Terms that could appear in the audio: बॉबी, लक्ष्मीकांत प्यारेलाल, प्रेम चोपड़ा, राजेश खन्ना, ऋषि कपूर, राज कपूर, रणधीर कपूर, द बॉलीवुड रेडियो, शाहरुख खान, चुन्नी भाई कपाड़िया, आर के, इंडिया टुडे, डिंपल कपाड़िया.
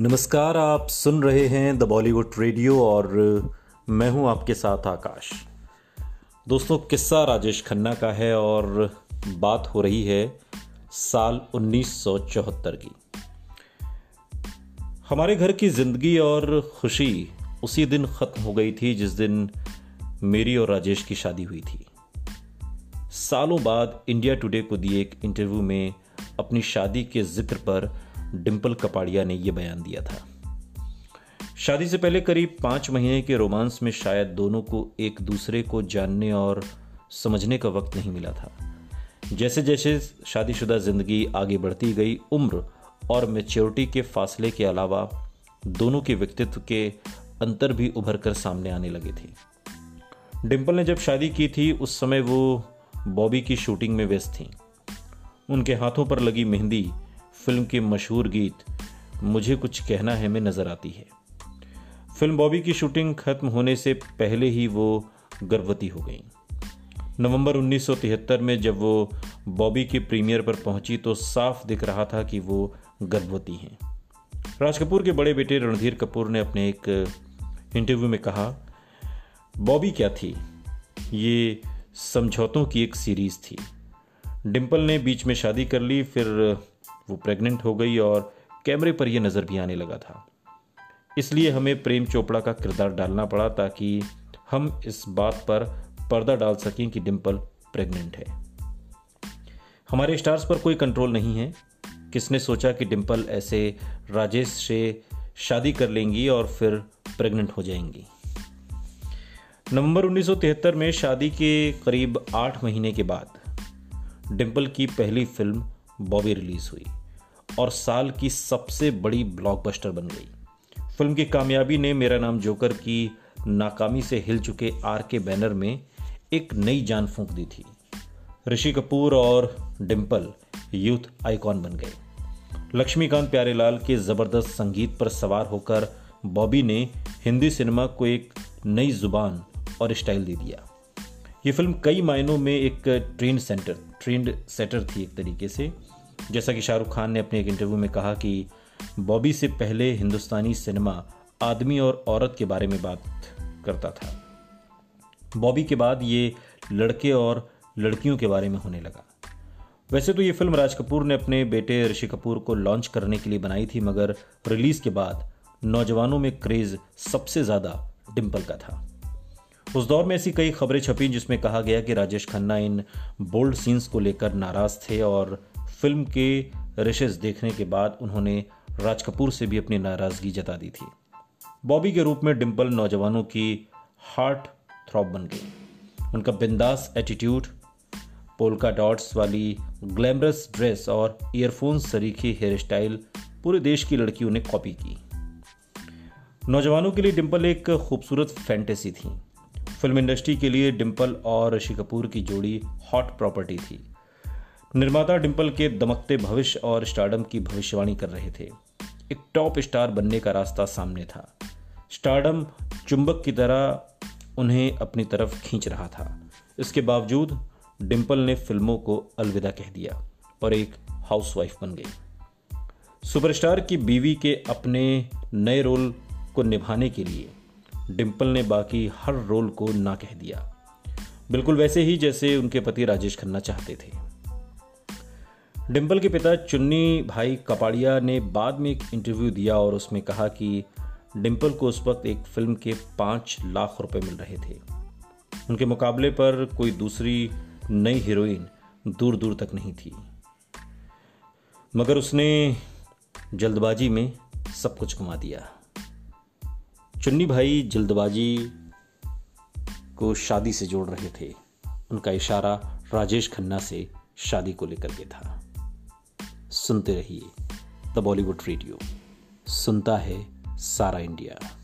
नमस्कार, आप सुन रहे हैं द बॉलीवुड रेडियो और मैं हूं आपके साथ आकाश। दोस्तों, किस्सा राजेश खन्ना का है और बात हो रही है साल 1974 की। हमारे घर की ज़िंदगी और खुशी उसी दिन ख़त्म हो गई थी जिस दिन मेरी और राजेश की शादी हुई थी। सालों बाद इंडिया टुडे को दिए एक इंटरव्यू में अपनी शादी के जिक्र पर डिंपल कपाड़िया ने यह बयान दिया था। शादी से पहले करीब 5 महीने के रोमांस में शायद दोनों को एक दूसरे को जानने और समझने का वक्त नहीं मिला था। जैसे जैसे शादीशुदा जिंदगी आगे बढ़ती गई, उम्र और मैच्योरिटी के फासले के अलावा दोनों के व्यक्तित्व के अंतर भी उभर कर सामने आने लगे थे। डिंपल ने जब शादी की थी उस समय वो बॉबी की शूटिंग में व्यस्त थीं। उनके हाथों पर लगी मेहंदी फिल्म के मशहूर गीत मुझे कुछ कहना है में नज़र आती है। फिल्म बॉबी की शूटिंग खत्म होने से पहले ही वो गर्भवती हो गई। नवंबर 1973 में जब वो बॉबी के प्रीमियर पर पहुंची तो साफ दिख रहा था कि वो गर्भवती हैं। राज कपूर के बड़े बेटे रणधीर कपूर ने अपने एक इंटरव्यू में कहा, बॉबी क्या थी, ये समझौतों की एक सीरीज़ थी। डिंपल ने बीच में शादी कर ली, फिर वो प्रेग्नेंट हो गई और कैमरे पर ये नज़र भी आने लगा था। इसलिए हमें प्रेम चोपड़ा का किरदार डालना पड़ा ताकि हम इस बात पर पर्दा डाल सकें कि डिंपल प्रेग्नेंट है। हमारे स्टार्स पर कोई कंट्रोल नहीं है। किसने सोचा कि डिंपल ऐसे राजेश से शादी कर लेंगी और फिर प्रेग्नेंट हो जाएंगी। नवंबर 1973 में शादी के करीब 8 महीने के बाद डिंपल की पहली फिल्म बॉबी रिलीज हुई और साल की सबसे बड़ी ब्लॉकबस्टर बन गई। फिल्म की कामयाबी ने मेरा नाम जोकर की नाकामी से हिल चुके आर के बैनर में एक नई जान फूंक दी थी। ऋषि कपूर और डिंपल यूथ आइकॉन बन गए। लक्ष्मीकांत प्यारेलाल के ज़बरदस्त संगीत पर सवार होकर बॉबी ने हिंदी सिनेमा को एक नई जुबान और स्टाइल दे दिया। ये फिल्म कई मायनों में एक ट्रेंड सेटर थी एक तरीके से। जैसा कि शाहरुख खान ने अपने एक इंटरव्यू में कहा कि बॉबी से पहले हिंदुस्तानी सिनेमा आदमी और औरत के बारे में बात करता था। बॉबी के बाद ये लड़के और लड़कियों के बारे में होने लगा। वैसे तो ये फिल्म राज कपूर ने अपने बेटे ऋषि कपूर को लॉन्च करने के लिए बनाई थी, मगर रिलीज़ के बाद नौजवानों में क्रेज़ सबसे ज़्यादा डिंपल का था। उस दौर में ऐसी कई खबरें छपी जिसमें कहा गया कि राजेश खन्ना इन बोल्ड सीन्स को लेकर नाराज़ थे और फिल्म के रिशेज देखने के बाद उन्होंने राज कपूर से भी अपनी नाराज़गी जता दी थी। बॉबी के रूप में डिंपल नौजवानों की हार्ट थ्रॉब बन गई। उनका बिंदास एटीट्यूड, पोल्का डॉट्स वाली ग्लैमरस ड्रेस और ईयरफोन्स सरीखी हेयर स्टाइल पूरे देश की लड़कियों ने कॉपी की। नौजवानों के लिए डिंपल एक खूबसूरत फैंटेसी थी। फिल्म इंडस्ट्री के लिए डिंपल और ऋषि कपूर की जोड़ी हॉट प्रॉपर्टी थी। निर्माता डिंपल के दमकते भविष्य और स्टारडम की भविष्यवाणी कर रहे थे। एक टॉप स्टार बनने का रास्ता सामने था। स्टारडम चुंबक की तरह उन्हें अपनी तरफ खींच रहा था। इसके बावजूद डिंपल ने फिल्मों को अलविदा कह दिया और एक हाउसवाइफ बन गई। सुपरस्टार की बीवी के अपने नए रोल को निभाने के लिए डिंपल ने बाकी हर रोल को ना कह दिया, बिल्कुल वैसे ही जैसे उनके पति राजेश खन्ना चाहते थे। डिंपल के पिता चुन्नी भाई कपाड़िया ने बाद में एक इंटरव्यू दिया और उसमें कहा कि डिंपल को उस वक्त एक फिल्म के 5 लाख रुपए मिल रहे थे। उनके मुकाबले पर कोई दूसरी नई हीरोइन दूर दूर तक नहीं थी, मगर उसने जल्दबाजी में सब कुछ गंवा दिया। चुन्नी भाई जल्दबाजी को शादी से जोड़ रहे थे। उनका इशारा राजेश खन्ना से शादी को लेकर के था। सुनते रहिए द बॉलीवुड रेडियो, सुनता है सारा इंडिया।